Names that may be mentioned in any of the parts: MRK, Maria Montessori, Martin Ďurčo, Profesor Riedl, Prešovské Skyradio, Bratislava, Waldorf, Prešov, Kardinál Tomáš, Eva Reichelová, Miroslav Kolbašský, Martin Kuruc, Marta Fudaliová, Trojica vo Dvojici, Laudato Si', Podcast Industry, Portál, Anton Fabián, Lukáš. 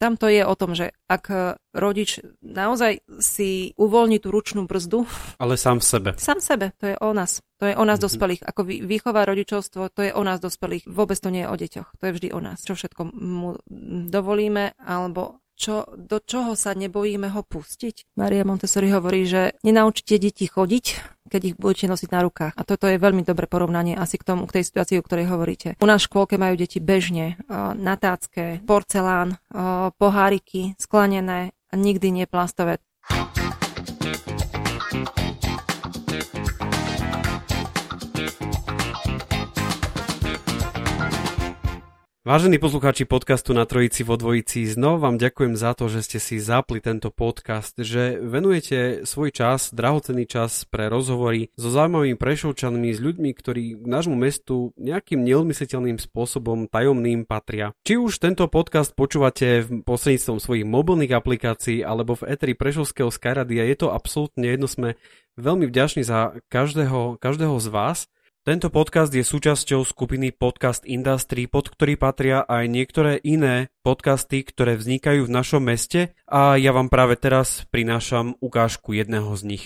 Tam to je o tom, že ak rodič naozaj si uvoľní tú ručnú brzdu. Ale sám v sebe. Sám v sebe, to je o nás. To je o nás dospelých. Ako výchova, rodičovstvo, to je o nás dospelých. Vôbec to nie je o deťoch. To je vždy o nás. Čo všetko mu dovolíme, alebo do čoho sa nebojíme ho pustiť. Maria Montessori hovorí, že nenaučite deti chodiť, keď ich budete nosiť na rukách. A toto je veľmi dobré porovnanie asi k tej situácii, o ktorej hovoríte. U nás v škôlke majú deti bežne natácké, porcelán, poháriky, sklenené, a nikdy nie plastové. Vážení poslucháči podcastu Na Trojici vo Dvojici, znovu vám ďakujem za to, že ste si zapli tento podcast, že venujete svoj čas, drahocenný čas pre rozhovory so zaujímavými Prešovčanmi, s ľuďmi, ktorí k nášmu mestu nejakým neodmysliteľným spôsobom tajomným patria. Či už tento podcast počúvate prostredníctvom svojich mobilných aplikácií alebo v éteri Prešovského Skyradia, je to absolútne jedno, sme veľmi vďační za každého z vás. Tento podcast je súčasťou skupiny Podcast Industry, pod ktorý patria aj niektoré iné podcasty, ktoré vznikajú v našom meste, a ja vám práve teraz prinášam ukážku jedného z nich.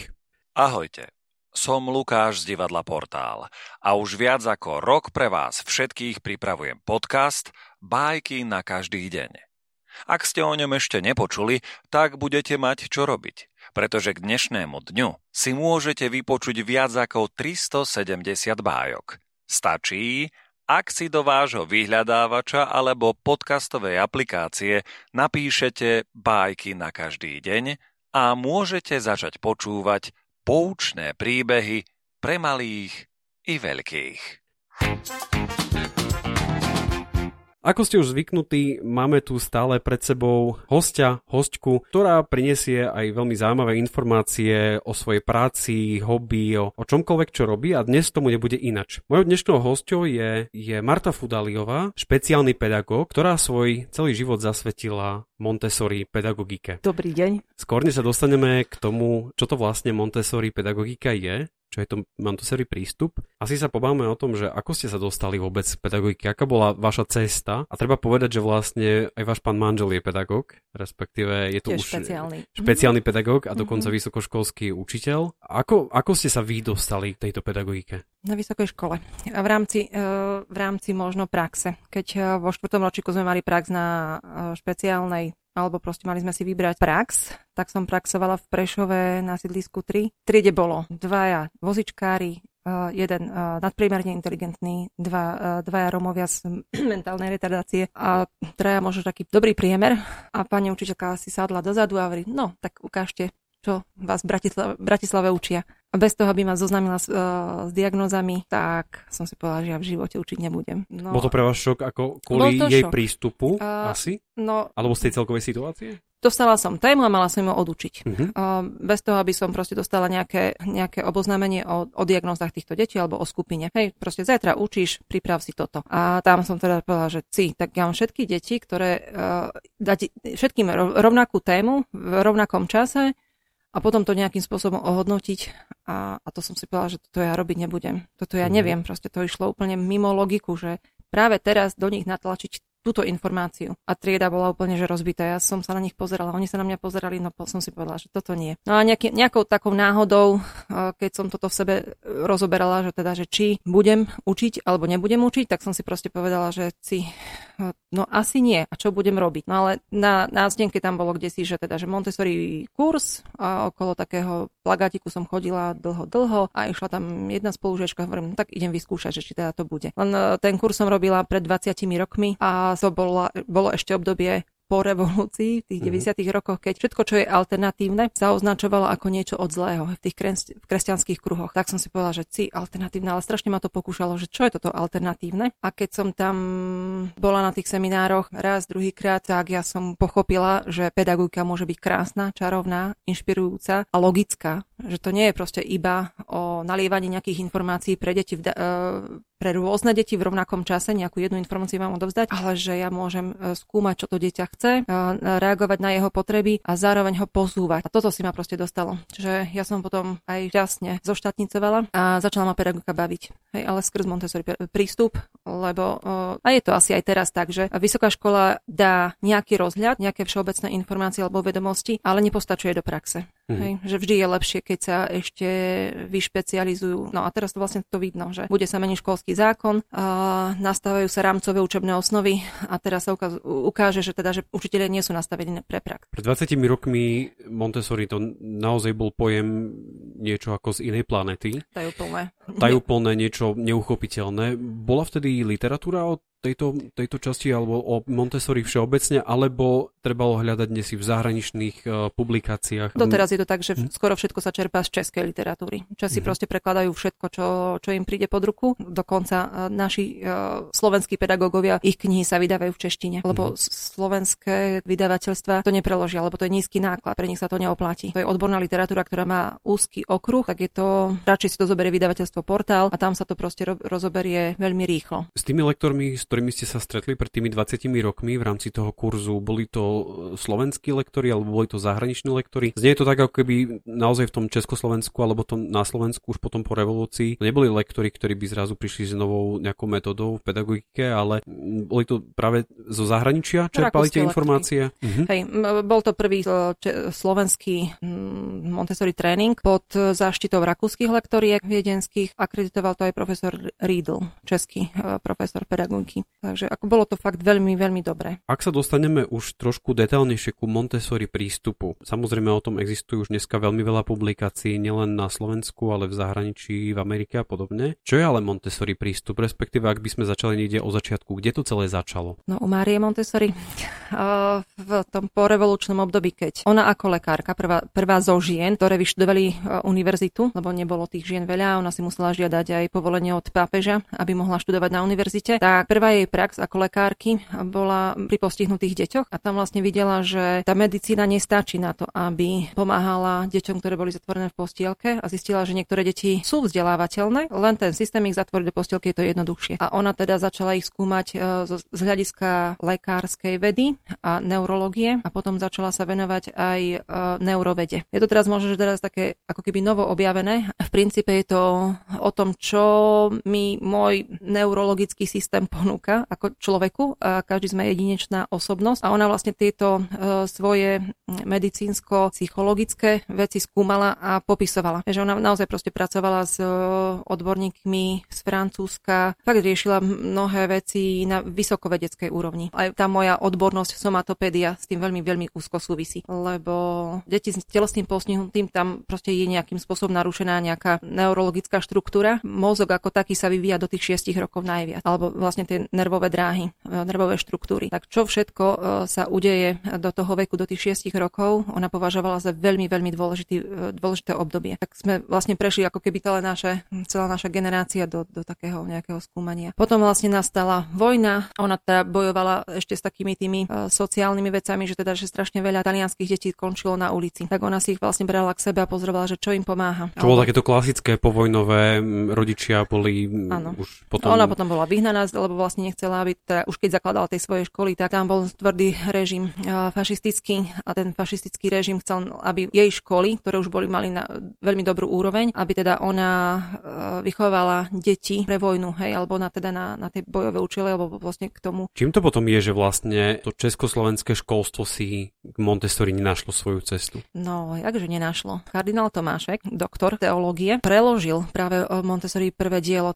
Ahojte, som Lukáš z divadla Portál a už viac ako rok pre vás všetkých pripravujem podcast Bájky na každý deň. Ak ste o ňom ešte nepočuli, tak budete mať čo robiť, pretože k dnešnému dňu si môžete vypočuť viac ako 370 bájok. Stačí, ak si do vášho vyhľadávača alebo podcastovej aplikácie napíšete Bájky na každý deň a môžete začať počúvať poučné príbehy pre malých i veľkých. Ako ste už zvyknutí, máme tu stále pred sebou hostku, ktorá prinesie aj veľmi zaujímavé informácie o svojej práci, hobby, o čomkoľvek, čo robí, a dnes tomu nebude inač. Mojou dnešnou hosťou je Marta Fudaliová, špeciálny pedagóg, ktorá svoj celý život zasvetila Montessori pedagogike. Dobrý deň. Skôr než sa dostaneme k tomu, čo to vlastne Montessori pedagogika je, čo je to Montessori prístup. Asi sa pobavme o tom, že ako ste sa dostali vôbec k pedagogike, aká bola vaša cesta. A treba povedať, že vlastne aj váš pán manžel je pedagóg, respektíve je to už špeciálny pedagóg a dokonca vysokoškolský učiteľ. Ako ste sa vy dostali k tejto pedagogike? Na vysokej škole. A v rámci možno praxe. Keď vo 4. ročníku sme mali prax na špeciálnej, alebo proste mali sme si vybrať prax, tak som praxovala v Prešove na sídlisku 3. V triede bolo dvaja vozičkári, jeden nadpriemerne inteligentný, dvaja Rómovia z mentálnej retardácie a traja možno taký dobrý priemer. A pani učiteľka si sadla dozadu a hovorí, no, tak ukážte, čo vás v Bratislave učia. A bez toho, aby ma zoznámila s diagnózami, tak som si povedala, že ja v živote učiť nebudem. No, bol to pre vás šok ako kvôli jej prístupu asi? No, alebo z tej celkovej situácie? Dostala som tému a mala som ju odučiť. Bez toho, aby som proste dostala nejaké oboznámenie o diagnózach týchto detí alebo o skupine. Hej, proste zajtra učíš, priprav si toto. A tam som teda povedala, že tak ja mám všetky deti, ktoré dať všetkým rovnakú tému v rovnakom čase, a potom to nejakým spôsobom ohodnotiť a to som si povedala, že toto ja robiť nebudem. Toto ja neviem, proste to išlo úplne mimo logiku, že práve teraz do nich natlačiť túto informáciu. A trieda bola úplne že rozbitá. Ja som sa na nich pozerala, oni sa na mňa pozerali, no som si povedala, že toto nie. No a nejakou takou náhodou, keď som toto v sebe rozoberala, že či budem učiť alebo nebudem učiť, tak som si proste povedala, že no asi nie. A čo budem robiť? No ale na zdenke tam bolo kdesi, že Montessori kurz a okolo takého plagátiku som chodila dlho a išla tam jedna spolužiačka, hovorím, tak idem vyskúšať, že či teda to bude. Len ten kurz som robila pred 20 rokmi a to bolo ešte obdobie po revolúcii v tých 90. rokoch, keď všetko, čo je alternatívne, sa označovalo ako niečo od zlého v tých kresťanských kruhoch. Tak som si povedala, že alternatívne, ale strašne ma to pokúšalo, že čo je toto alternatívne. A keď som tam bola na tých seminároch raz, druhýkrát, tak ja som pochopila, že pedagogika môže byť krásna, čarovná, inšpirujúca a logická. Že to nie je proste iba o nalievaní nejakých informácií pre deti pre rôzne deti v rovnakom čase nejakú jednu informáciu mám odovzdať, ale že ja môžem skúmať, čo to dieťa chce, reagovať na jeho potreby a zároveň ho posúvať. A toto si ma proste dostalo. Čiže ja som potom aj šťastne zoštátnicovala a začala ma pedagogika baviť. Hej, ale skrz Montessori prístup, lebo a je to asi aj teraz tak, že vysoká škola dá nejaký rozhľad, nejaké všeobecné informácie alebo vedomosti, ale nepostačuje do praxe. Hej, že vždy je lepšie, keď sa ešte vyšpecializujú. No a teraz to vlastne to vidno, že bude sa meniť školský zákon, nastavujú sa rámcové učebné osnovy a teraz sa ukáže, že teda, že učitelia nie sú nastavení pre prax. Pred 20 rokmi Montessori to naozaj bol pojem niečo ako z inej planety. Tajúplné, niečo neuchopiteľné. Bola vtedy literatúra o tejto časti alebo o Montessori všeobecne, alebo trebalo hľadať nesi v zahraničných publikáciách? Doteraz je to tak, že skoro všetko sa čerpá z českej literatúry. Česi proste prekladajú všetko, čo im príde pod ruku. Dokonca naši slovenskí pedagógovia, ich knihy sa vydávajú v češtine, lebo slovenské vydavateľstva to nepreložia, lebo to je nízky náklad, pre nich sa to neoplatí. To je odborná literatúra, ktorá má úzky okruh, tak je to radšej si to zoberie vydavateľstvo Portál a tam sa to proste rozoberie veľmi rýchlo. S tými lektormi, ktorými ste sa stretli pred tými 20 rokmi v rámci toho kurzu, boli to slovenskí lektori alebo boli to zahraniční lektori? Znie to tak, ako keby naozaj v tom Československu alebo tom na Slovensku už potom po revolúcii neboli lektori, ktorí by zrazu prišli s novou nejakou metodou v pedagogike, ale boli to práve zo zahraničia? Čerpali tie informácie? Hej, bol to prvý slovenský Montessori tréning pod záštitou rakúskych lektoriek viedenských. Akreditoval to aj profesor Riedl, český profesor pedagógiky. Takže ako bolo to fakt veľmi, veľmi dobré. Ak sa dostaneme už trošku detailnejšie ku Montessori prístupu, samozrejme o tom existujú už dneska veľmi veľa publikácií, nielen na Slovensku, ale v zahraničí, v Amerike a podobne. Čo je ale Montessori prístup, respektíve ak by sme začali niekde od začiatku, kde to celé začalo? No u Márie Montessori v tom porevolučnom období, keď ona ako lekárka, prvá zo žien, ktoré vyštudovali univerzitu, lebo nebolo tých žien veľa, ona si musela žiadať aj povolenie od pápeža, aby mohla študovať na univerzite. Tak prvá jej prax ako lekárky bola pri postihnutých deťoch a tam vlastne videla, že tá medicína nestačí na to, aby pomáhala deťom, ktoré boli zatvorené v postielke, a zistila, že niektoré deti sú vzdelávateľné, len ten systém ich zatvorí do postielky, je to jednoduchšie. A ona teda začala ich skúmať z hľadiska lekárskej vedy a neurológie a potom začala sa venovať aj neurovede. Je to teraz možno, že teraz také ako keby novo objavené. V princípe je to o tom, čo mi môj neurologický systém ponúka ako človeku, a každý sme jedinečná osobnosť a ona vlastne tieto svoje medicínsko-psychologické veci skúmala a popisovala. Takže ona naozaj proste pracovala s odborníkmi z Francúzska, fakt riešila mnohé veci na vysokovedeckej úrovni. Aj tá moja odbornosť somatopédia s tým veľmi, veľmi úzko súvisí, lebo deti s telesným postihnutím, tam proste je nejakým spôsobom narušená nejaká neurologická štruktúra. Mozog ako taký sa vyvíja do tých 6 rokov najviac, alebo vlastne tie nervové dráhy, nervové štruktúry. Tak čo všetko sa udeje do toho veku, do tých 6 rokov, ona považovala za veľmi, veľmi dôležité obdobie. Tak sme vlastne prešli ako keby celá naša generácia do takého nejakého skúmania. Potom vlastne nastala vojna, ona teda bojovala ešte s takými tými sociálnymi vecami, že teda, že strašne veľa talianských detí končilo na ulici. Tak ona si ich vlastne brala k sebe a pozorovala, že čo im pomáha. Čo bolo takéto klasické povojnové, rodičia boli už potom... Ona potom bola vyhnaná, lebo vlastne nechcela, aby teda už keď zakladala tej svojej školy, tak tam bol tvrdý režim fašistický a ten fašistický režim chcel, aby jej školy, ktoré už mali na veľmi dobrú úroveň, aby teda ona vychovala deti pre vojnu, hej, alebo na teda na tej bojové učile, alebo vlastne k tomu. Čím to potom je, že vlastne to československé školstvo si k Montessori nenašlo svoju cestu? No, jakže nenašlo. Kardinál Tomášek, doktor teológie, preložil práve Montessori prvé dielo.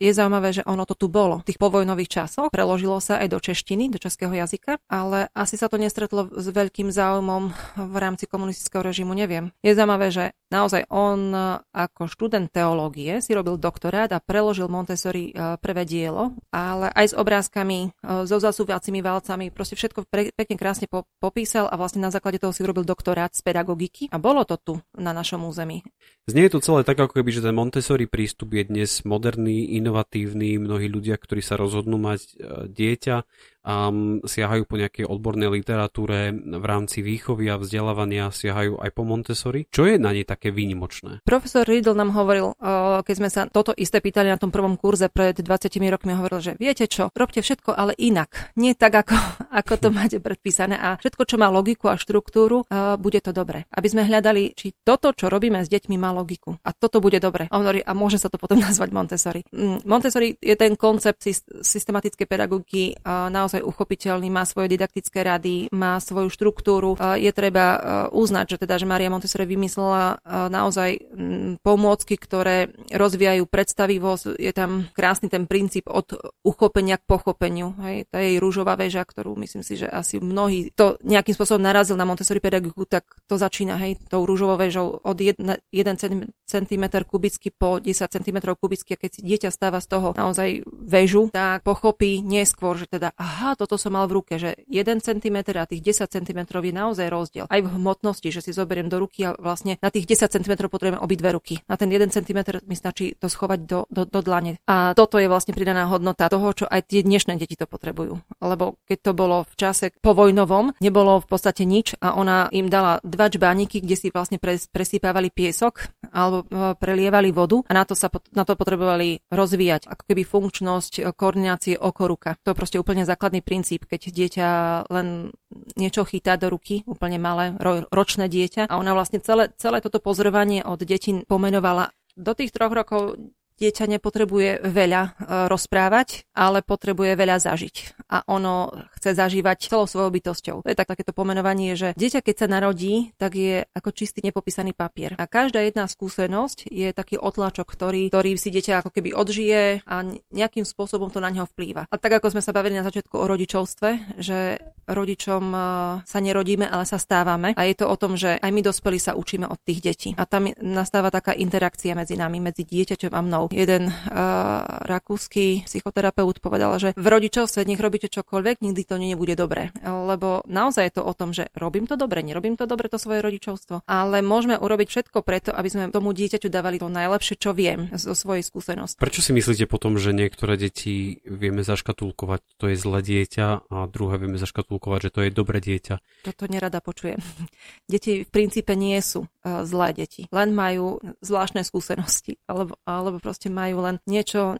Je zaujímavé, že ono to tu bolo. Tých povojnových časov. Preložilo sa aj do češtiny, do českého jazyka, ale asi sa to nestretlo s veľkým záujmom v rámci komunistického režimu, neviem. Je zaujímavé, že naozaj on ako študent teológie si robil doktorát a preložil Montessori prvé dielo, ale aj s obrázkami, so zasúvacími válcami, proste všetko pekne krásne popísal a vlastne na základe toho si urobil doktorát z pedagogiky a bolo to tu na našom území. Znie to celé tak, ako keby, že ten Montessori prístup je dnes moderný, inovatívny, mnohí ľudia, ktorí sa rozhodnú mať dieťa a siahajú po nejakej odbornej literatúre v rámci výchovy a vzdelávania, siahajú aj po Montessori. Čo je na nej také výnimočné? Profesor Riedl nám hovoril, keď sme sa toto isté pýtali na tom prvom kurze pred 20 rokmi, hovoril, že viete čo, robte všetko, ale inak. Nie tak, ako to máte predpísané a všetko, čo má logiku a štruktúru, bude to dobre. Aby sme hľadali, či toto, čo robíme s deťmi, má logiku. A toto bude dobre. A on hovorí, a môže sa to potom nazvať Montessori. Montessori je ten koncept systematickej pedagogiky naozaj uchopiteľný, má svoje didaktické rady, má svoju štruktúru. Je treba uznať, že Maria Montessori vymyslela naozaj pomôcky, ktoré rozvíjajú predstavivosť. Je tam krásny ten princíp od uchopenia k pochopeniu. Hej, tá jej rúžová väža, ktorú myslím si, že asi mnohí to nejakým spôsobom narazil na Montessori pedagogiku, tak to začína, hej, tou rúžovou väžou od 1 cm3 po 10 cm3, a keď si dieťa stáva z toho naozaj väžu, tak pochopí neskôr, že aha, toto som mal v ruke, že 1 cm a tých 10 cm je naozaj rozdiel. Aj v hmotnosti, že si zoberiem do ruky a vlastne na tých 10 cm potrebujem obidve ruky. Na ten 1 cm mi stačí to schovať do dlane. A toto je vlastne pridaná hodnota toho, čo aj tie dnešné deti to potrebujú. Lebo keď to bolo v čase povojnovom, nebolo v podstate nič a ona im dala dva čbániky, kde si vlastne presýpávali piesok alebo prelievali vodu a na to potrebovali rozvíjať ako keby funkčnosť koordinácie oko-ruka. To je proste úplne základný princíp, keď dieťa len niečo chytá do ruky, úplne malé, ročné dieťa a ona vlastne celé toto pozorovanie od detí pomenovala. Do tých 3 rokov dieťa nepotrebuje veľa rozprávať, ale potrebuje veľa zažiť. A ono chce zažívať celou svojou bytosťou. To je takéto pomenovanie, že dieťa, keď sa narodí, tak je ako čistý nepopísaný papier. A každá jedna skúsenosť je taký otlačok, ktorý si dieťa ako keby odžije a nejakým spôsobom to na neho vplýva. A tak, ako sme sa bavili na začiatku o rodičovstve, že rodičom sa nerodíme, ale sa stávame. A je to o tom, že aj my dospelí sa učíme od tých detí. A tam nastáva taká interakcia medzi nami, medzi dieťaťom a mnou. Jeden rakúsky psychoterapeut povedal, že v rodičovstve nech robíte čokoľvek, nikdy to nebude dobré. Lebo naozaj je to o tom, že robím to dobre, nerobím to dobre, to svoje rodičovstvo. Ale môžeme urobiť všetko preto, aby sme tomu dieťaťu dávali to najlepšie, čo viem zo svojej skúsenosti. Prečo si myslíte potom, že niektoré deti vieme zaškatulkovať, to je zlé dieťa, a druhé vieme zaškatulkovať, že to je dobré dieťa? Toto nerada počujem. Deti v princípe nie sú zlé deti, len majú zvláštne skúsenosti alebo majú len niečo,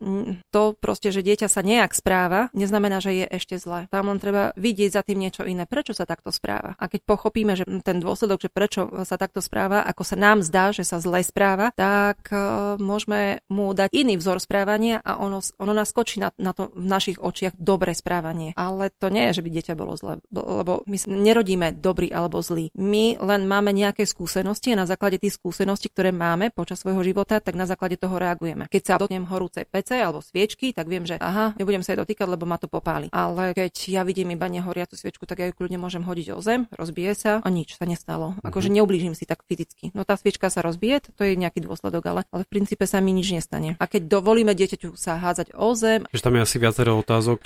to proste, že dieťa sa nejak správa, neznamená, že je ešte zlé. Tam len treba vidieť za tým niečo iné, prečo sa takto správa. A keď pochopíme, že ten dôsledok, že prečo sa takto správa, ako sa nám zdá, že sa zle správa, tak môžeme mu dať iný vzor správania a ono naskočí na to v našich očiach dobré správanie. Ale to nie je, že by dieťa bolo zlé, lebo my nerodíme dobrý alebo zlý. My len máme nejaké skúsenosti a na základe tých skúseností, ktoré máme počas svojho života, tak na základe toho reagujeme. Keď sa dotknem horúcej pece alebo sviečky, tak viem, že aha, nebudem sa jej dotýkať, lebo ma to popáli. Ale keď ja vidím iba nehoriacu sviečku, tak ja ju kľudne môžem hodiť o zem, rozbije sa a nič sa nestalo. Akože neublížim si tak fyzicky. No tá sviečka sa rozbije, to je nejaký dôsledok, ale v princípe sa mi nič nestane. A keď dovolíme dieťaťu sa hádzať o zem, že tam je asi viacero otázok,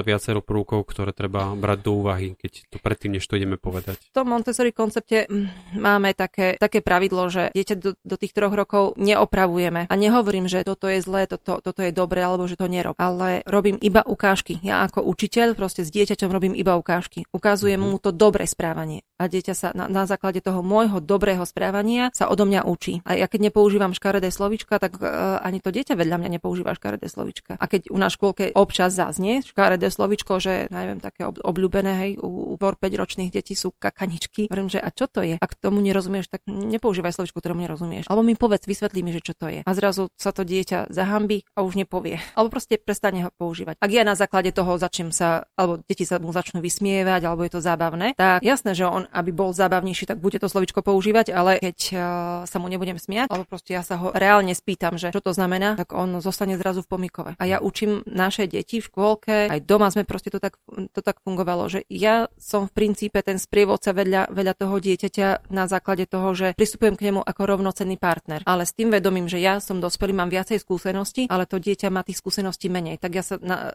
viacero prvkov, ktoré treba brať do úvahy, keď to predtým, než to ideme povedať. V tom Montessori koncepte máme také pravidlo, že dieťa do tých 3 rokov neopravujeme a hovorím, že toto je zlé, toto je dobré, alebo že to nerob. Ale robím iba ukážky. Ja ako učiteľ proste s dieťaťom robím iba ukážky. Ukazujem mu to dobré správanie. A dieťa sa na základe toho môjho dobrého správania sa odo mňa učí. A ja keď nepoužívam škaredé slovíčka, tak ani to dieťa vedľa mňa nepoužíva škaredé slovíčka. A keď u nás škôlke občas zaznie škaredé slovíčko, že neviem, také obľúbené, hej, u 5-ročných detí sú kakaničky. Hovorím, že a čo to je? Ak tomu nerozumieš, tak nepoužívaj slovíčko, ktorému nerozumieš. Alebo mi povedz, vysvetlí mi, že čo to je. A zrazu sa to dieťa zahanbí a už nepovie. Alebo proste prestane ho používať. Ak ja na základe toho deti sa mu začnú vysmievať, alebo je to zábavné, tak jasné, že on, aby bol zábavnejší, tak bude to slovičko používať, ale keď sa mu nebudem smiať, alebo proste ja sa ho reálne spýtam, že čo to znamená, tak on zostane zrazu v pomykove. A ja učím naše deti v škôlke, aj doma sme proste to tak fungovalo, že ja som v princípe ten sprievodca vedľa toho dieťaťa na základe základe toho, že pristupujem k nemu ako rovnocenný partner, ale s tým vedomím, že ja som dospelý, mám viacej skúseností, ale to dieťa má tých skúseností menej. Tak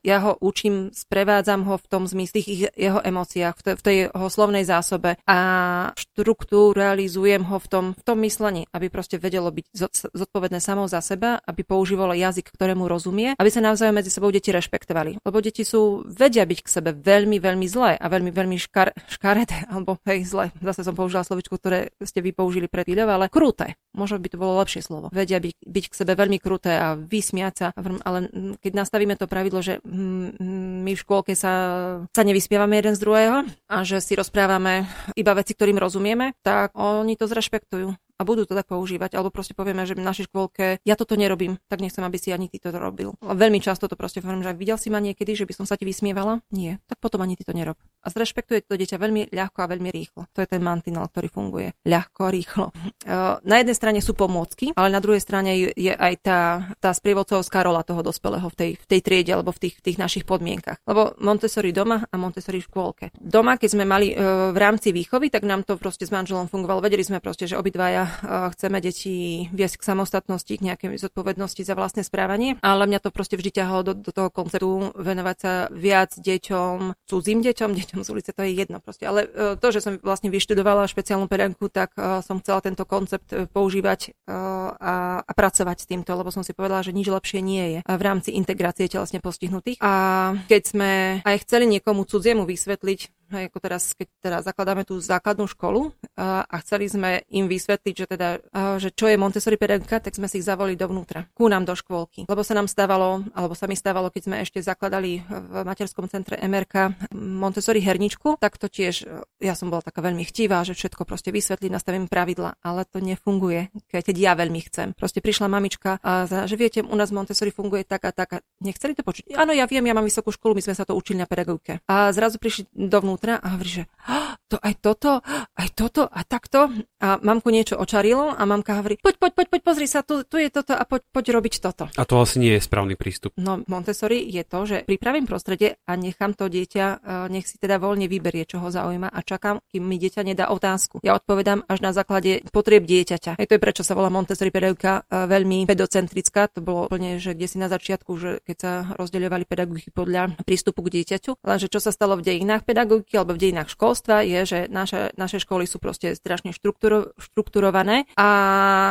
ja ho učím, sprevádzam ho v tom zmysle, v jeho emóciách, v tej jeho slovnej zásobe a štruktúralizujem ho v tom myslení, aby proste vedelo byť zodpovedné samo za seba, aby používalo jazyk, ktorému rozumie, aby sa naozaj medzi sebou deti rešpektovali. Lebo deti vedia byť k sebe veľmi, veľmi zlé a veľmi, veľmi škaredé, alebo zle. Zase som použila slovičko, ktoré ste vy použili pred chvíľou, ale kruté. Možno by to bolo lepšie slovo. Vedia byť k sebe veľmi kruté a vysmiať sa, ale keď nastavíme to pravidlo, že my v škôlke sa nevyspievame jeden z druhého a že si rozprávame iba veci, ktorým rozumieme, tak oni to zrešpektujú a budú to tak používať, alebo proste povieme, že v našej škôlke ja toto nerobím, tak nechcem, aby si ani ty to robil. A veľmi často to proste hovorím, že videl si ma niekedy, že by som sa ti vysmievala? Nie, tak potom ani ty to nerob. A zrešpektuje to dieťa veľmi ľahko a veľmi rýchlo. To je ten mantinel, ktorý funguje. Ľahko a rýchlo. Na jednej strane sú pomôcky, ale na druhej strane je aj tá sprievodcovská rola toho dospelého v tej triede alebo v tých našich podmienkach. Lebo Montessori doma a Montessori v škôlke. Doma, keď sme mali v rámci výchovy, tak nám to proste s manželom fungovalo. Vedeli sme proste, že obidvaja chceme deti viesť k samostatnosti, k nejakej zodpovednosti za vlastné správanie, ale mňa to proste vždy ťahalo do toho konceptu venovať sa viac deťom, cudzím deťom, deťom z ulice, to je jedno proste. Ale to, že som vlastne vyštudovala špeciálnu pedagogiku, tak som chcela tento koncept používať a pracovať s týmto, lebo som si povedala, že nič lepšie nie je v rámci integrácie telesne postihnutých. A keď sme aj chceli niekomu cudziemu vysvetliť, ako teraz, keď teda zakladáme tú základnú školu a chceli sme im vysvetliť, že čo je Montessori pedagogika, tak sme si ich zavolili dovnútra, ku nám do škôlky. Lebo sa nám stávalo, alebo sa mi stávalo, keď sme ešte zakladali v materskom centre MRK Montessori herničku, tak to tiež, ja som bola taká veľmi chtivá, že všetko proste vysvetlím, nastavím pravidla, ale to nefunguje, keď ja veľmi chcem. Proste prišla mamička že viete, u nás Montessori funguje tak a tak a nechceli to počuť. Áno, ja viem, ja mám vysokú školu, my sme sa to učili na pedagogike. A zrazu prišli dovnútra a hovorí, že to aj toto a takto. A mamku niečo očarilo a mamka hovorí, poď, pozri sa, tu je toto a poď robiť toto. A to asi nie je správny prístup. No, Montessori je to, že pripravím prostredie a nechám to dieťa, nech si teda voľne vyberie, čo ho zaujíma a čakám, kým mi dieťa nedá otázku. Ja odpovedám až na základe potrieb dieťaťa. To je prečo sa volá Montessori pedagogika veľmi pedocentrická. To bolo úplne, že kde si na začiatku, že keď sa rozdeľovali pedagogiky podľa prístupu k dieťaťu, lenže čo sa stalo v dejinách pedagogiky alebo v dejinách školstva je, že naše školy sú proste strašne štrukturované a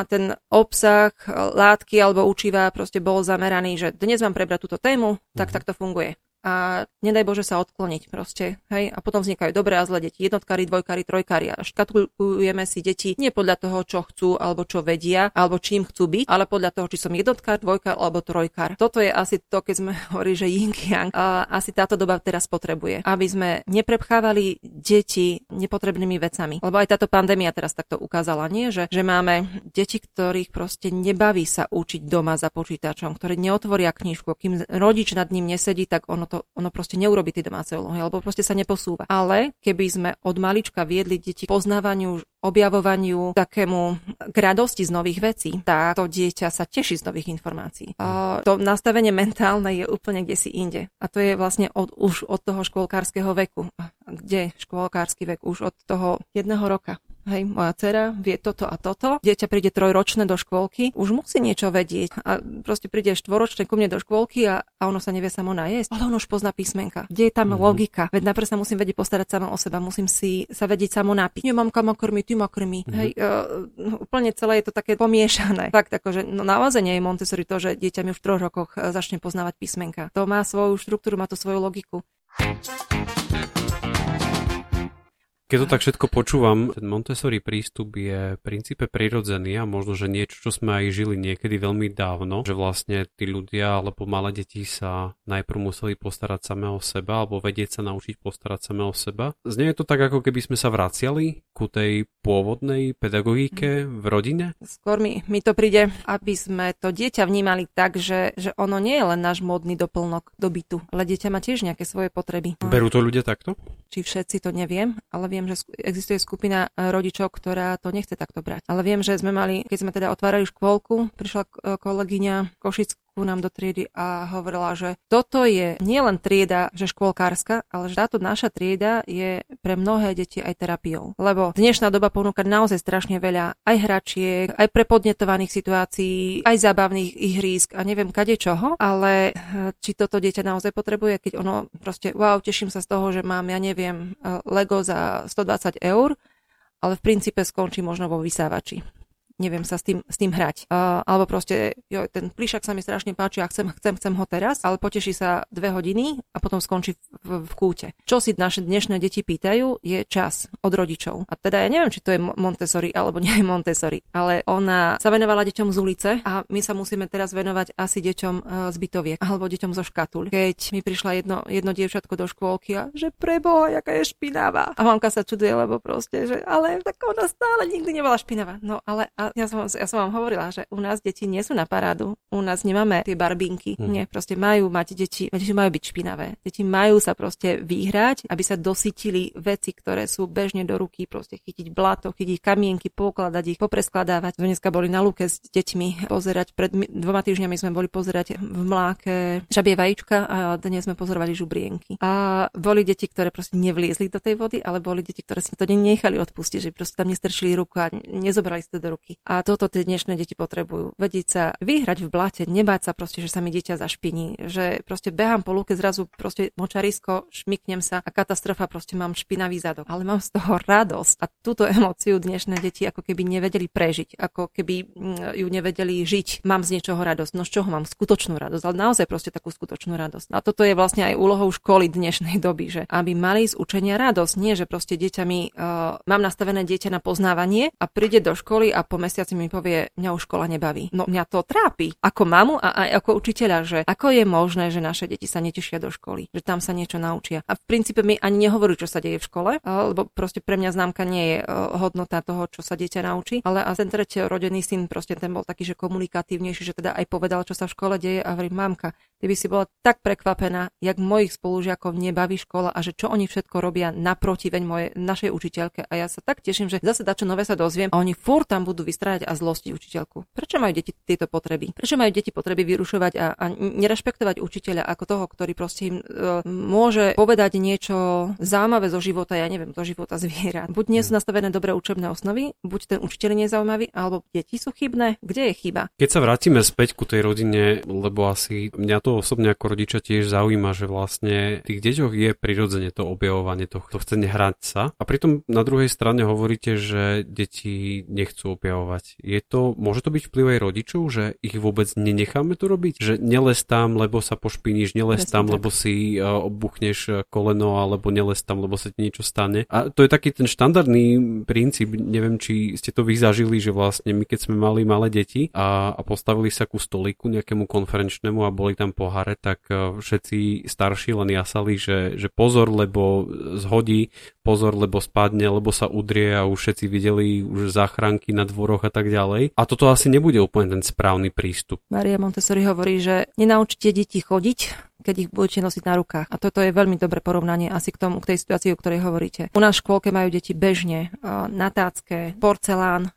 ten obsah látky alebo učiva proste bol zameraný, že dnes vám prebrať túto tému, tak to funguje. A nedaj Bože sa odkloniť proste. Hej? A potom vznikajú dobré a zlé deti. Jednotkári, dvojkári, trojkári. A škatulkujeme si deti nie podľa toho, čo chcú, alebo čo vedia, alebo čím chcú byť, ale podľa toho, či som jednotkár, dvojkár, alebo trojkár. Toto je asi to, keď sme hovorili, že yin yang. Asi táto doba teraz potrebuje. Aby sme neprepchávali deti nepotrebnými vecami. Lebo aj táto pandémia teraz takto ukázala, nie? Že máme deti, ktorých proste nebaví sa učiť doma za počítačom, ktorí neotvoria knižku. Kým rodič nad ním nesedí, tak ono proste neurobi tie domáce úlohy, alebo proste sa neposúva. Ale keby sme od malička viedli deti k poznávaniu, objavovaniu, takému k radosti z nových vecí, tak to dieťa sa teší z nových informácií. To nastavenie mentálne je úplne kdesi inde. A to je vlastne už od toho škôlkárskeho veku. Kde škôlkársky vek? Už od toho 1 roka. Hej, moja dcera vie toto a toto. Dieťa príde 3-ročné do škôlky, už musí niečo vedieť. A proste príde 4-ročné ku mne do škôlky a ono sa nevie samo najesť. Ale ono už pozná písmenka. Kde je tam logika? Veď najprv sa musím vedieť postarať sama o seba, musím si sa vedieť samo napiť. Mamka ma krmi, ty ma krmi. Hej, úplne celé je to také pomiešané. Fakt akože naozaj nie je Montessori to, že dieťa mi už v 3 rokoch začne poznávať písmenka. To má svoju štruktúru, má to svoju logiku. Keď to tak všetko počúvam, ten Montessori prístup je v princípe prirodzený a možno, že niečo, čo sme aj žili niekedy veľmi dávno, že vlastne tí ľudia alebo malé deti sa najprv museli postarať same o seba alebo vedieť sa naučiť postarať same o seba. Znie to tak, ako keby sme sa vraciali ku tej pôvodnej pedagogike v rodine? Skôr mi to príde, aby sme to dieťa vnímali tak, že ono nie je len náš módny doplnok do bytu, ale dieťa má tiež nejaké svoje potreby. Berú to ľudia takto? Či všetci, to neviem, ale viem, že existuje skupina rodičov, ktorá to nechce takto brať. Ale viem, že sme mali, keď sme teda otvárali škôlku, prišla kolegyňa Košickú ku nám do triedy a hovorila, že toto je nielen trieda, že škôlkárska, ale že táto naša trieda je pre mnohé deti aj terapiou. Lebo dnešná doba ponúka naozaj strašne veľa aj hračiek, aj prepodnetovaných situácií, aj zábavných ihrísk a neviem kade čoho, ale či toto dieťa naozaj potrebuje, keď ono proste wow, teším sa z toho, že mám, ja neviem, Lego za 120 €, ale v princípe skončí možno vo vysávači. Neviem sa s tým hrať. Alebo proste, jo, ten plišak sa mi strašne páči a chcem ho teraz, ale poteší sa 2 hodiny a potom skončí v kúte. Čo si naše dnešné deti pýtajú, je čas od rodičov. A teda ja neviem, či to je Montessori alebo nie je Montessori, ale ona sa venovala deťom z ulice a my sa musíme teraz venovať asi deťom z bytoviek alebo deťom zo škatuľ. Keď mi prišla jedno dievčatko do škôlky a že preboha, jaká je špinavá. A mamka sa čuduje, lebo proste, že ale tak ona stále nikdy nebola špinavá. No ale ja som vám hovorila, že u nás deti nie sú na parádu. U nás nemáme tie barbinky. Nie, proste majú mať deti. Deti majú byť špinavé. Deti majú sa proste vyhrať, aby sa dosytili veci, ktoré sú bežne do ruky. Proste chytiť blato, chytiť kamienky, pokladať ich, popreskladávať. Dneska boli na lúke s deťmi pozerať. Pred 2 týždňami sme boli pozerať v mláke žabie vajíčka a dnes sme pozorovali žubrienky. A boli deti, ktoré proste nevliezli do tej vody, ale boli deti, ktoré si to nechali odpustiť, že proste tam nestrčili ruku a nezobrali si to do ruky. A toto tie dnešné deti potrebujú. Vedieť sa vyhrať v blate, nebáť sa proste, že sa mi dieťa zašpiní, že proste behám po lúke, zrazu proste močarisko, šmiknem sa a katastrofa, proste mám špinavý zadok. Ale mám z toho radosť a túto emóciu dnešné deti ako keby nevedeli prežiť, ako keby ju nevedeli žiť. Mám z niečoho radosť, no z čoho mám skutočnú radosť, ale naozaj proste takú skutočnú radosť. A toto je vlastne aj úlohou školy dnešnej doby, že aby mali z učenia radosť, nie že proste deťami mám nastavené dieťa na poznávanie a príde do školy a po mesiaci mi povie, mňa už škola nebaví. No mňa to trápi. Ako mamu a aj ako učiteľa, že ako je možné, že naše deti sa netešia do školy, že tam sa niečo naučia. A v princípe mi ani nehovorí, čo sa deje v škole, lebo proste pre mňa známka nie je hodnota toho, čo sa dieťa naučí, ale a ten tretí rodený syn, proste ten bol taký, že komunikatívnejší, že teda aj povedal, čo sa v škole deje a hovorí, mamka, ty by si bola tak prekvapená, jak mojich spolužiakov nebaví škola a že čo oni všetko robia naprotiveň našej učiteľke. A ja sa tak teším, že zase dačo nové sa dozviem a oni furt tam budú vystrať a zlostiť učiteľku. Prečo majú deti tieto potreby? Prečo majú deti potreby vyrušovať a nerešpektovať učiteľa ako toho, ktorý proste im môže povedať niečo zaujímavé zo života, ja neviem, zo života zvierat. Buď nie sú nastavené dobré učebné osnovy, buď ten učiteľ nie je zaujímavý, alebo deti sú chybné. Kde je chyba? Keď sa vrátime späť ku tej rodine, lebo asi mňa to osobne ako rodiča tiež zaujíma, že vlastne tých deťoch je prirodzene to objavovanie, to chcenie hrať sa. A pritom na druhej strane hovoríte, že deti nechcú objavovať. Môže to byť vplyv aj rodičov, že ich vôbec nenecháme tu robiť? Že nelez tam, lebo sa pošpiníš, nelez tam, lebo si obuchneš koleno, alebo nelez tam, lebo sa ti niečo stane. A to je taký ten štandardný princíp, neviem, či ste to vy zažili, že vlastne my, keď sme mali malé deti a postavili sa ku stolíku nejakému konferenčnému a boli tam poháre, tak všetci starší len jasali, že pozor, lebo zhodí, pozor, lebo spadne, lebo sa udrie a už všetci videli už záchranky na dvoroch a tak ďalej. A toto asi nebude úplne ten správny prístup. Maria Montessori hovorí, že nenaučite deti chodiť, keď ich budete nosiť na rukách. A toto je veľmi dobré porovnanie asi k tej situácii, o ktorej hovoríte. U nás v škôlke majú deti bežne natácké, porcelán,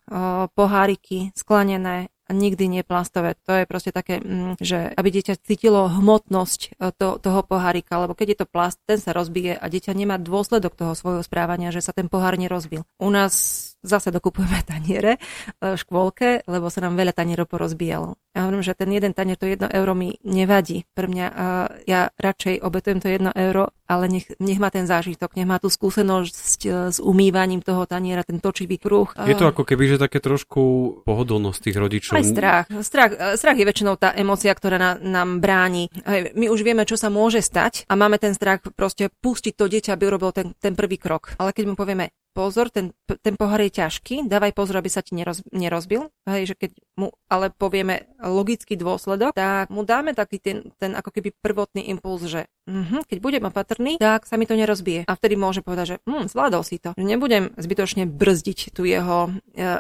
poháriky, sklenené, a nikdy nie plastové. To je proste také, že aby dieťa cítilo hmotnosť toho pohárika, lebo keď je to plast, ten sa rozbije a dieťa nemá dôsledok toho svojho správania, že sa ten pohár nerozbil. U nás zase dokupujeme taniere v škôlke, lebo sa nám veľa tanierov porozbíjalo. Ja hovorím, že ten jeden tanier, to 1 € mi nevadí. Pre mňa ja radšej obetujem to 1 €, ale nech má ten zážitok, nech má tú skúsenosť s umývaním toho taniera, ten točivý kruh. Je to ako keby, že také trošku pohodlnosť tých rodičov. Aj strach je väčšinou tá emócia, ktorá nám bráni. My už vieme, čo sa môže stať a máme ten strach proste pustiť to dieťa, aby urobil ten prvý krok. Ale keď mu povieme, pozor, ten pohár je ťažký, dávaj pozor, aby sa ti nerozbil. Hej, že keď mu ale povieme logický dôsledok, tak mu dáme taký ten ako keby prvotný impuls, že keď budem opatrný, tak sa mi to nerozbije. A vtedy môže povedať, že zvládol si to. Nebudem zbytočne brzdiť tú jeho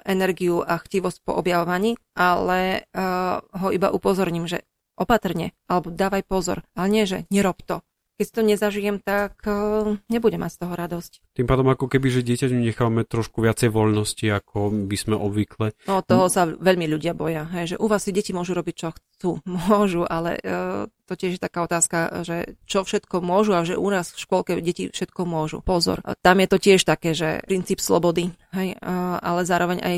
energiu a chtivosť po objavovaní, ale ho iba upozorním, že opatrne, alebo dávaj pozor, ale nie, že nerob to. Keď to nezažijem, tak nebudem mať z toho radosť. Tým pádom ako keby, že dieťaťu nechávame trošku viacej voľnosti, ako by sme obvykle. No toho sa veľmi ľudia boja, hej, že u vás si deti môžu robiť, čo chcú, môžu, ale to tiež je taká otázka, že čo všetko môžu a že u nás v škôlke deti všetko môžu. Pozor, tam je to tiež také, že princíp slobody, hej, ale zároveň aj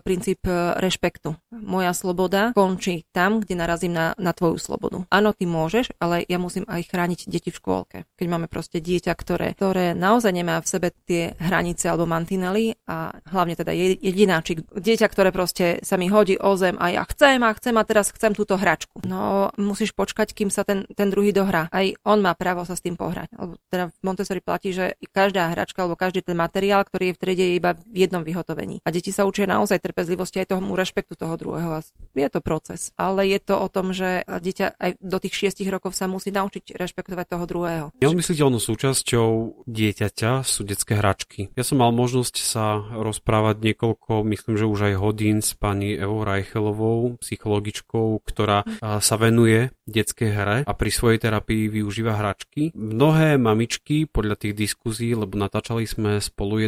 princíp rešpektu. Moja sloboda končí tam, kde narazím na tvoju slobodu. Áno, ty môžeš, ale ja musím aj chrániť deti v škôlke. Keď máme proste dieťa, ktoré naozaj nemá v sebe tie hranice alebo mantinely a hlavne teda jedináčik. Dieťa, ktoré proste sa mi hodí o zem a ja chcem a teraz chcem túto hračku. No, musíš počkať, kým sa ten druhý dohrá. Aj on má právo sa s tým pohrať. Lebo teda v Montessori platí, že každá hračka alebo každý ten materiál, ktorý je v triede, je iba v jednom vyhotovení. A deti sa učia naozaj trpezlivosti aj tomu rešpektu toho druhého. Je to proces. Ale je to o tom, že dieťa aj do tých 6 rokov sa musí naučiť rešpektovať toho druhého. Neodmysliteľnou súčasťou dieťaťa sú detské hračky. Ja som mal možnosť sa rozprávať niekoľko, myslím, že už aj hodín s pani Evou Reichelovou, psychologičkou, ktorá sa venuje detskej hre a pri svojej terapii využíva hračky. Mnohé mamičky podľa tých diskuzí, lebo natáčali sme spolu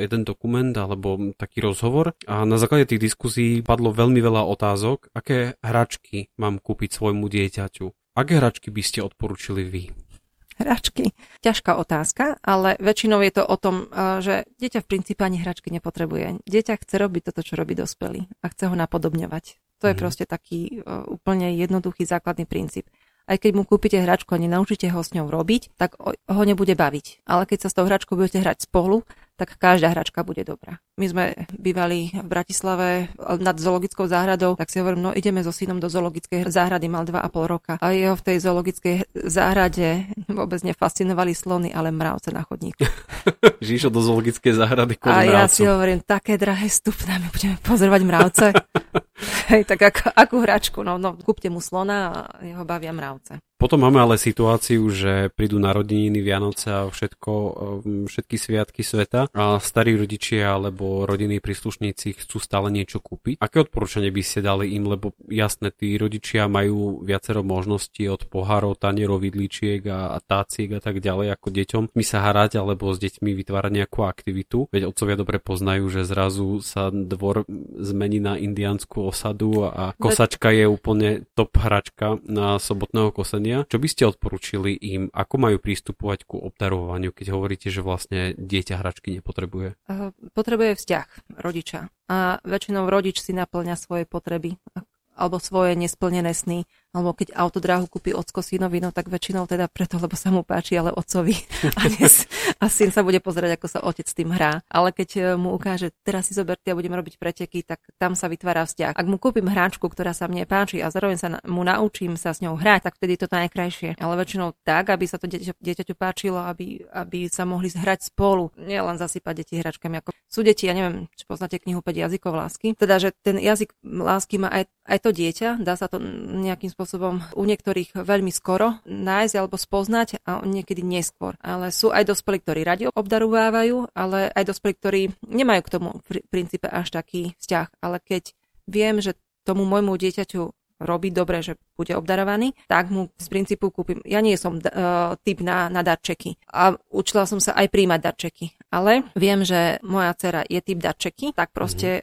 jeden dokument alebo taký rozhovor a na základe tých diskuzí padlo veľmi veľa otázok, aké hračky mám kúpiť svojmu dieťaťu. Aké hračky by ste odporúčili vy? Hračky. Ťažká otázka, ale väčšinou je to o tom, že dieťa v princípe ani hračky nepotrebuje. Dieťa chce robiť toto, čo robí dospelý a chce ho napodobňovať. To je proste taký úplne jednoduchý základný princíp. Aj keď mu kúpite hračku a nenaučíte ho s ňou robiť, tak ho nebude baviť. Ale keď sa s tou hračkou budete hrať spolu, tak každá hračka bude dobrá. My sme bývali v Bratislave nad zoologickou záhradou, tak si hovorím, no ideme so synom do zoologickej záhrady, mal 2,5 roka. A jeho v tej zoologickej záhrade vôbec nefascinovali slony, ale mravce na chodníku. Žišo do zoologickej záhrady kvôli mravcom. A ja si hovorím, také drahé stupná, my budeme pozorovať mravce. Hej, tak akú hračku? No, kúpte mu slona a jeho bavia mravce. Potom máme ale situáciu, že prídu narodeniny, Vianoce a všetky sviatky sveta a starí rodičia alebo rodinní príslušníci chcú stále niečo kúpiť. Aké odporúčanie by ste dali im, lebo jasné, tí rodičia majú viacero možností od pohárov, tanierov, vidličiek a táciek a tak ďalej ako deťom. My sa hrať alebo s deťmi vytvárať nejakú aktivitu. Veď otcovia dobre poznajú, že zrazu sa dvor zmení na indiánsku osadu a kosačka je úplne top hračka na sobotného kosania. Čo by ste odporúčili im, ako majú prístupovať ku obdarovaniu, keď hovoríte, že vlastne dieťa hračky nepotrebuje? Potrebuje vzťah rodiča. A väčšinou rodič si naplňa svoje potreby alebo svoje nesplnené sny. Alebo keď autodráhu kúpi ocko synovi, no tak väčšinou teda preto, lebo sa mu páči, ale otcovi. A syn sa bude pozerať, ako sa otec s tým hrá. Ale keď mu ukáže, teraz si zoberte a budem robiť preteky, tak tam sa vytvára vzťah. Ak mu kúpim hráčku, ktorá sa mne páči a zároveň sa mu naučím sa s ňou hrať, tak vtedy je to najkrajšie. Ale väčšinou tak, aby sa to dieťaťu páčilo, aby sa mohli hrať spolu. Nie len zasypať deti hračkami. Ako sú deti, ja neviem, či poznáte knihu 5 jazykov lásky. Teda, že ten jazyk lásky má aj to dieťa, dá sa to nejakým spôsobom u niektorých veľmi skoro nájsť alebo spoznať a niekedy neskôr. Ale sú aj dospelí, ktorí radi obdarovávajú, ale aj dospelí, ktorí nemajú k tomu v princípe až taký vzťah. Ale keď viem, že tomu môjmu dieťaťu robí dobre, že bude obdarovaný, tak mu z princípu kúpim. Ja nie som typ na darčeky. A učila som sa aj príjmať darčeky. Ale viem, že moja dcera je typ darčeky, tak proste...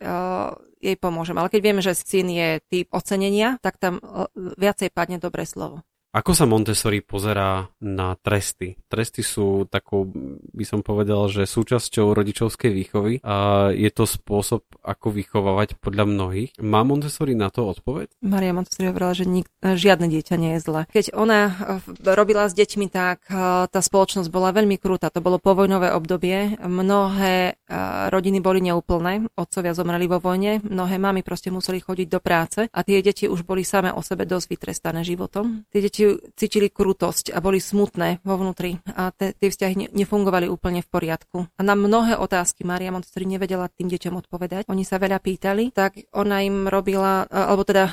jej pomôžem. Ale keď vieme, že syn je typ ocenenia, tak tam viacej padne dobré slovo. Ako sa Montessori pozerá na tresty? Tresty sú takou, by som povedal, že súčasťou rodičovskej výchovy a je to spôsob, ako vychovávať podľa mnohých. Má Montessori na to odpoveď? Maria Montessori hovorila, že žiadne dieťa nie je zlé. Keď ona robila s deťmi, tak tá spoločnosť bola veľmi krutá. To bolo povojnové obdobie. Mnohé rodiny boli neúplné. Otcovia zomreli vo vojne. Mnohé mamy proste museli chodiť do práce a tie deti už boli same o sebe dosť vytrestané životom. Tie deti cítili krutosť a boli smutné vo vnútri a tie vzťahy nefungovali úplne v poriadku. A na mnohé otázky Maria Montessori nevedela tým deťom odpovedať. Oni sa veľa pýtali, tak ona im robila, alebo teda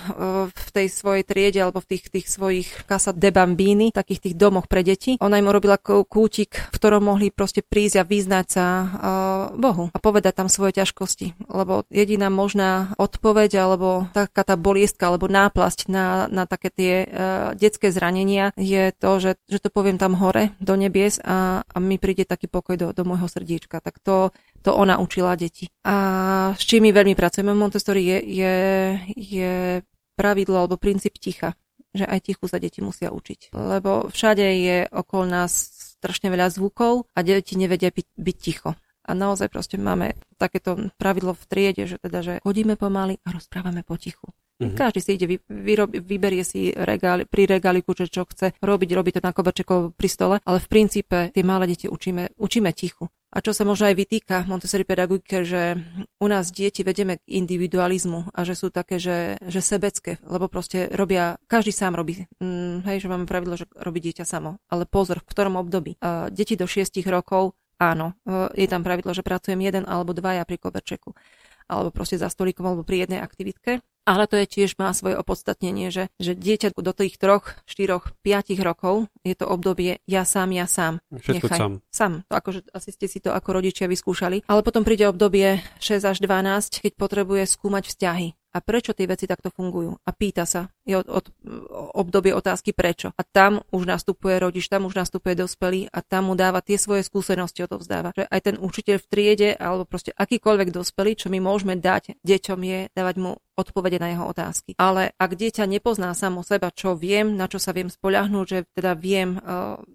v tej svojej triede, alebo v tých svojich casa de bambini, takých tých domoch pre deti, ona im robila kútik, v ktorom mohli proste prísť a vyznať sa Bohu a povedať tam svoje ťažkosti. Lebo jediná možná odpoveď, alebo taká tá boliestka, alebo náplasť na také tie detské zranenia je to, že to poviem tam hore do nebies a mi príde taký pokoj do môjho srdíčka. Tak to ona učila deti. A s čím my veľmi pracujeme v Montessori je pravidlo alebo princíp ticha, že aj tichu sa deti musia učiť. Lebo všade je okolo nás strašne veľa zvukov a deti nevedia byť ticho. A naozaj proste máme takéto pravidlo v triede, že teda, že chodíme pomaly a rozprávame potichu. Mm-hmm. Každý si ide, vyberie si pri regáliku, čo chce robiť, robí to na koberčeku pri stole, ale v princípe tie malé deti učíme tichu. A čo sa možno aj vytýka Montessori pedagogike, že u nás deti vedeme k individualizmu a že sú také, že sebecké, lebo proste robia, každý sám robí. Hej, že máme pravidlo, že robí dieťa samo. Ale pozor, v ktorom období. Deti do 6 rokov, áno, je tam pravidlo, že pracujem jeden alebo dvaja pri koberčeku. Alebo proste za stolíkom, alebo pri jednej aktivitke. Ale to je tiež má svoje opodstatnenie, že dieťa do tých 3, 4, 5 rokov je to obdobie ja sám. Všetko nechaj. Sám. To akože, asi ste si to ako rodičia vyskúšali. Ale potom príde obdobie 6 až 12, keď potrebuje skúmať vzťahy. A prečo tie veci takto fungujú? A pýta sa. Je od obdobie otázky prečo. A tam už nastupuje rodič, tam už nastupuje dospelý a tam mu dáva tie svoje skúsenosti, odovzdáva. Že aj ten učiteľ v triede alebo proste akýkoľvek dospelý, čo my môžeme dať deťom je dávať mu odpovede na jeho otázky. Ale ak dieťa nepozná samo seba, čo viem, na čo sa viem spoľahnúť, že teda viem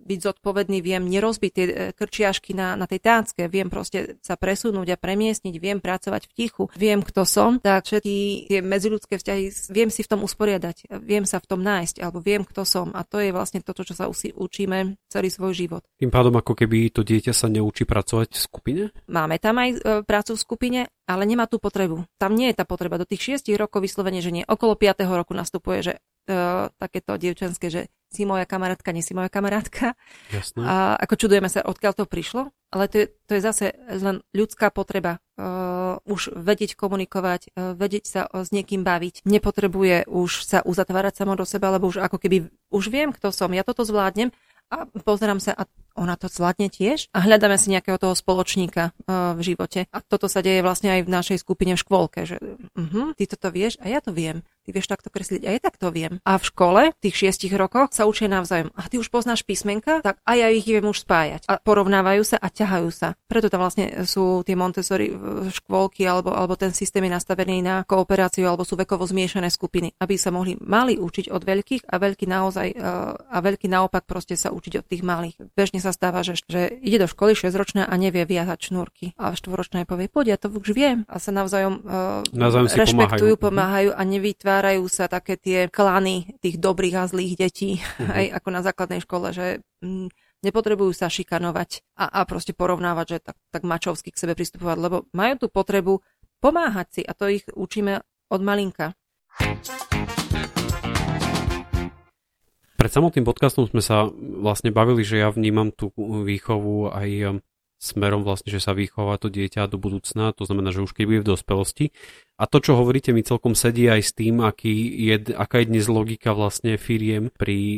byť zodpovedný, viem nerozbiť tie krčiašky na tej tácke, viem proste sa presunúť a premiestniť, viem pracovať v tichu, viem kto som, tak všetky tie medziľudské vzťahy viem si v tom usporiadať, viem sa v tom nájsť, alebo viem kto som. A to je vlastne to, čo sa učíme celý svoj život. Tým pádom ako keby to dieťa sa neučí pracovať v skupine? Máme tam aj prácu v skupine, ale nemá tú potrebu. Tam nie je tá potreba. Do tých 6 rokov vyslovene, že nie. Okolo 5. roku nastupuje, že takéto dievčenské, že si moja kamarátka, nie si moja kamarátka. Jasné. A ako čudujeme sa, odkiaľ to prišlo. Ale to je zase len ľudská potreba. Už vedieť komunikovať, vedieť sa s niekým baviť. Nepotrebuje už sa uzatvárať samo do seba, lebo už ako keby už viem, kto som, ja toto zvládnem a pozerám sa a ona to zvládne tiež a hľadáme si nejakého toho spoločníka v živote. A toto sa deje vlastne aj v našej skupine v škôlke, že ty toto vieš a ja to viem. Ty vieš takto kresliť a ja takto viem. A v škole v tých 6 rokoch sa učia navzájom. A ty už poznáš písmenka, tak aj ja ich viem už spájať. A porovnávajú sa a ťahajú sa. Preto tam vlastne sú tie Montessori škôlky alebo ten systém je nastavený na kooperáciu alebo sú vekovo zmiešané skupiny, aby sa mohli mali učiť od veľkých a veľkí naozaj a veľkí naopak proste sa učiť od tých malých. Bežne sa stáva, že ide do školy 6-ročná a nevie viazať šnúrky. A 4-ročná povie: "Poď, ja to už viem." A sa navzájom rešpektujú, pomáhajú a vytvárajú sa také tie klany tých dobrých a zlých detí, aj ako na základnej škole, že nepotrebujú sa šikanovať a proste porovnávať, že tak mačovsky k sebe pristupovať, lebo majú tú potrebu pomáhať si a to ich učíme od malinka. Pred samotným podcastom sme sa vlastne bavili, že ja vnímam tú výchovu aj smerom vlastne, že sa vychová to dieťa do budúcna, to znamená, že už keď bude v dospelosti. A to, čo hovoríte, mi celkom sedí aj s tým, aká je dnes logika vlastne firiem pri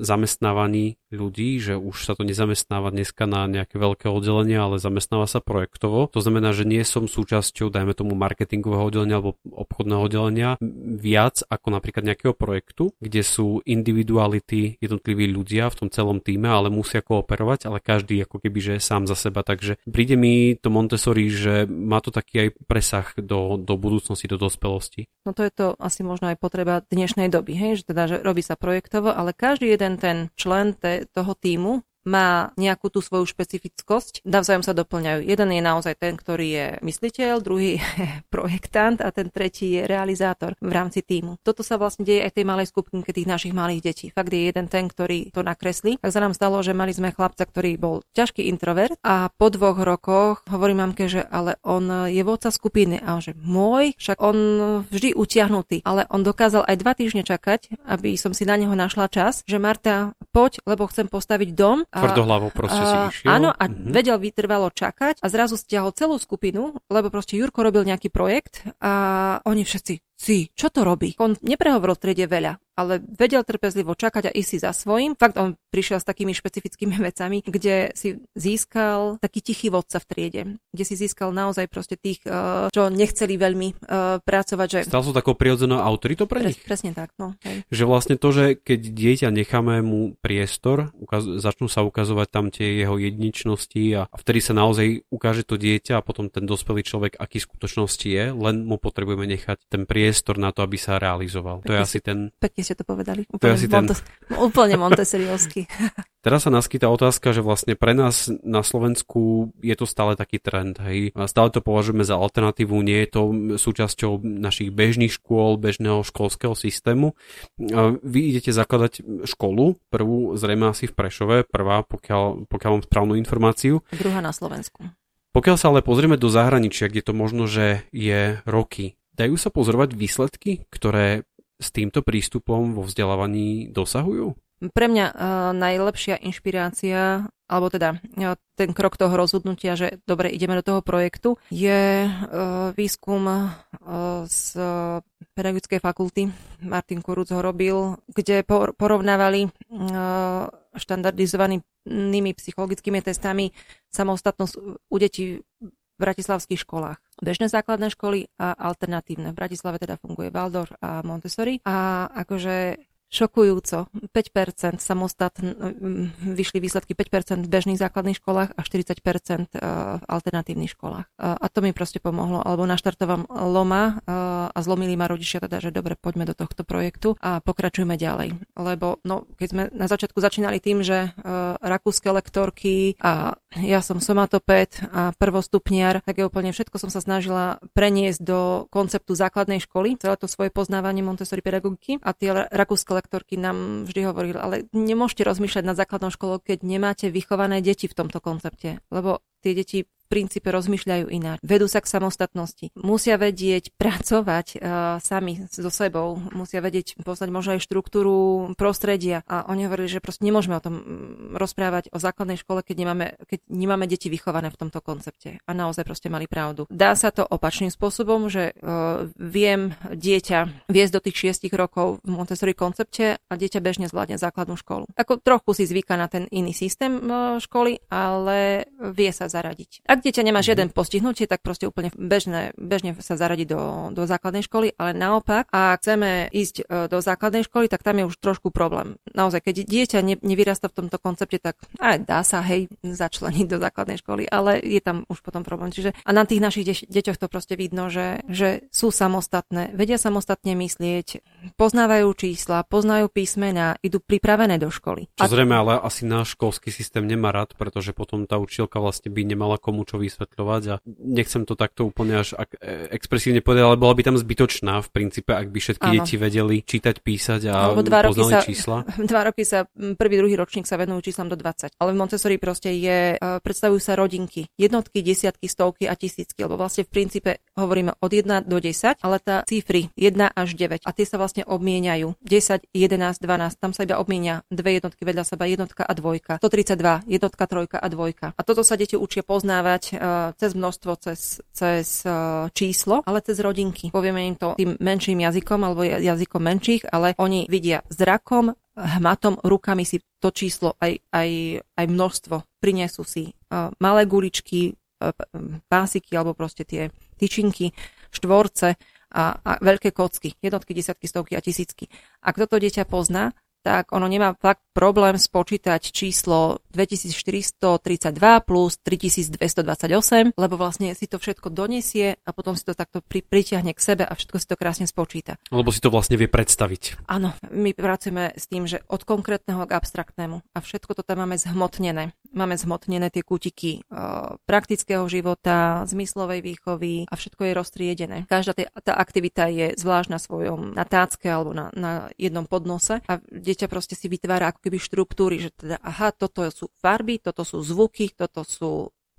zamestnávaní ľudí, že už sa to nezamestnáva dneska na nejaké veľké oddelenia, ale zamestnáva sa projektovo. To znamená, že nie som súčasťou, dajme tomu, marketingového oddelenia alebo obchodného oddelenia viac ako napríklad nejakého projektu, kde sú individuality jednotliví ľudia v tom celom týme, ale musia kooperovať, ale každý ako keby, že je sám za seba. Takže príde mi to Montessori, že má to taký aj presah do budúcnosti, do dospelosti. No to je to asi možno aj potreba dnešnej doby, hej? Že teda že robí sa projektovo, ale každý jeden ten člen toho tímu má nejakú tú svoju špecifickosť, navzájom sa doplňajú. Jeden je naozaj ten, ktorý je mysliteľ, druhý je projektant a ten tretí je realizátor v rámci tímu. Toto sa vlastne deje aj tej malej skupinke tých našich malých detí. Fakt je jeden ten, ktorý to nakreslí. Tak sa nám stalo, že mali sme chlapca, ktorý bol ťažký introvert a po 2 rokoch hovorí mamke, že ale on je vodca skupiny a že môj, však on vždy utiahnutý, ale on dokázal aj 2 týždne čakať, aby som si na neho našla čas, že Marta, poď, lebo chcem postaviť dom. Tvrdohlavou proste si išiel. Áno, a vedel vytrvalo čakať a zrazu stiahol celú skupinu, lebo proste Jurko robil nejaký projekt a oni všetci, čo to robí? On neprehovoril v triede veľa, ale vedel trpezlivo čakať a ísť si za svojím. Fakt on prišiel s takými špecifickými vecami, kde si získal taký tichý vodca v triede, kde si získal naozaj proste tých, čo nechceli veľmi pracovať. Že... Stal sa takou prirodzenou autoritou pre nich? Presne tak, no. Hej. Že vlastne to, že keď dieťa necháme mu priestor, začnú sa ukazovať tam tie jeho jedničnosti a vtedy sa naozaj ukáže to dieťa a potom ten dospelý človek, aký v skutočnosti je, len mu potrebujeme nechať ten priestor na to, aby sa realizoval. Pekne, to je asi ten... Pekne ste to povedali. Úplne montessoriovsky. Teraz sa naskytá otázka, že vlastne pre nás na Slovensku je to stále taký trend. Hej. Stále to považujeme za alternatívu, nie je to súčasťou našich bežných škôl, bežného školského systému. Vy idete zakladať školu, prvú zrejme asi v Prešove, prvá, pokiaľ mám správnu informáciu. Druhá na Slovensku. Pokiaľ sa ale pozrieme do zahraničia, kde to možno, že je roky, dajú sa pozorovať výsledky, ktoré s týmto prístupom vo vzdelávaní dosahujú? Pre mňa najlepšia inšpirácia, alebo teda ten krok toho rozhodnutia, že dobre, ideme do toho projektu, je výskum z pedagogickej fakulty. Martin Kuruc ho robil, kde porovnávali štandardizovanými psychologickými testami samostatnosť u detí v bratislavských školách. Bežné základné školy a alternatívne. V Bratislave teda funguje Waldorf a Montessori. A akože... Šokujúco. 5% vyšli výsledky 5% v bežných základných školách a 40% v alternatívnych školách. A to mi proste pomohlo. Alebo naštartovalo ma a zlomili ma rodičia, teda, že dobre, poďme do tohto projektu a pokračujme ďalej. Lebo no, keď sme na začiatku začínali tým, že rakúske lektorky a ja som somatopéd a prvostupniar, tak je úplne všetko som sa snažila preniesť do konceptu základnej školy. Celé to svoje poznávanie Montessori pedagogiky a tie rakúske lektorky nám vždy hovorili, ale nemôžete rozmýšľať nad základnou školou, keď nemáte vychované deti v tomto koncepte, lebo tie deti v princípe rozmýšľajú ináč. Vedú sa k samostatnosti. Musia vedieť pracovať sami so sebou. Musia vedieť poznať možno aj štruktúru prostredia. A oni hovorili, že proste nemôžeme o tom rozprávať o základnej škole, keď nemáme deti vychované v tomto koncepte. A naozaj proste mali pravdu. Dá sa to opačným spôsobom, že viem dieťa viesť do tých 6 rokov v Montessori koncepte a dieťa bežne zvládne základnú školu. Ako trochu si zvyká na ten iný systém školy, ale vie sa zaradiť. Ak dieťa nemá žiaden postihnutie, tak proste úplne bežne sa zaradiť do základnej školy, ale naopak, ak chceme ísť do základnej školy, tak tam je už trošku problém. Naozaj, keď dieťa nevyrasta v tomto koncepte, tak aj dá sa, hej, začleniť do základnej školy, ale je tam už potom problém. Čiže a na tých našich deťoch to proste vidno, že sú samostatné, vedia samostatne myslieť, poznávajú čísla, poznajú písmená, idú pripravené do školy. Čo zrejme, ale asi náš školský systém nemá rád, pretože potom tá učiteľka vlastne by nemala komu čo vysvetľovať a nechcem to takto úplne až expresívne povedať, ale bola by tam zbytočná v princípe, ak by všetky deti vedeli čítať, písať a poznali čísla. 2 roky sa prvý, druhý ročník sa venujú číslam do 20. Ale v Montessori proste je, predstavujú sa rodinky, jednotky, desiatky, stovky a tisícky, lebo vlastne v princípe hovoríme od 1 do 10, ale tá cifry 1 až 9 a tie sa vlastne obmieniajú. 10, 11, 12, tam sa iba obmienia dve jednotky vedľa seba, jednotka a dvojka. 132, jednotka, trojka a dvojka. A toto sa deti učia poznávať cez množstvo, cez číslo, ale cez rodinky. Povieme im to tým menším jazykom alebo jazykom menších, ale oni vidia zrakom, hmatom, rukami si to číslo aj množstvo. Prinesú si malé guličky, pásiky alebo proste tie tyčinky, štvorce a veľké kocky, jednotky, desiatky, stovky a tisícky. Ak toto dieťa pozná, tak ono nemá fakt problém spočítať číslo 2432 plus 3228, lebo vlastne si to všetko donesie a potom si to takto pritiahne k sebe a všetko si to krásne spočíta. Lebo si to vlastne vie predstaviť. Áno, my pracujeme s tým, že od konkrétneho k abstraktnému a všetko to tam máme zhmotnené. Máme zhmotnené tie kútiky praktického života, zmyslovej výchovy a všetko je roztriedené. Každá tá aktivita je zvlášť na svojom natácke alebo na jednom podnose a dieťa proste si vytvára ako keby štruktúry, že teda aha, toto sú farby, toto sú zvuky, toto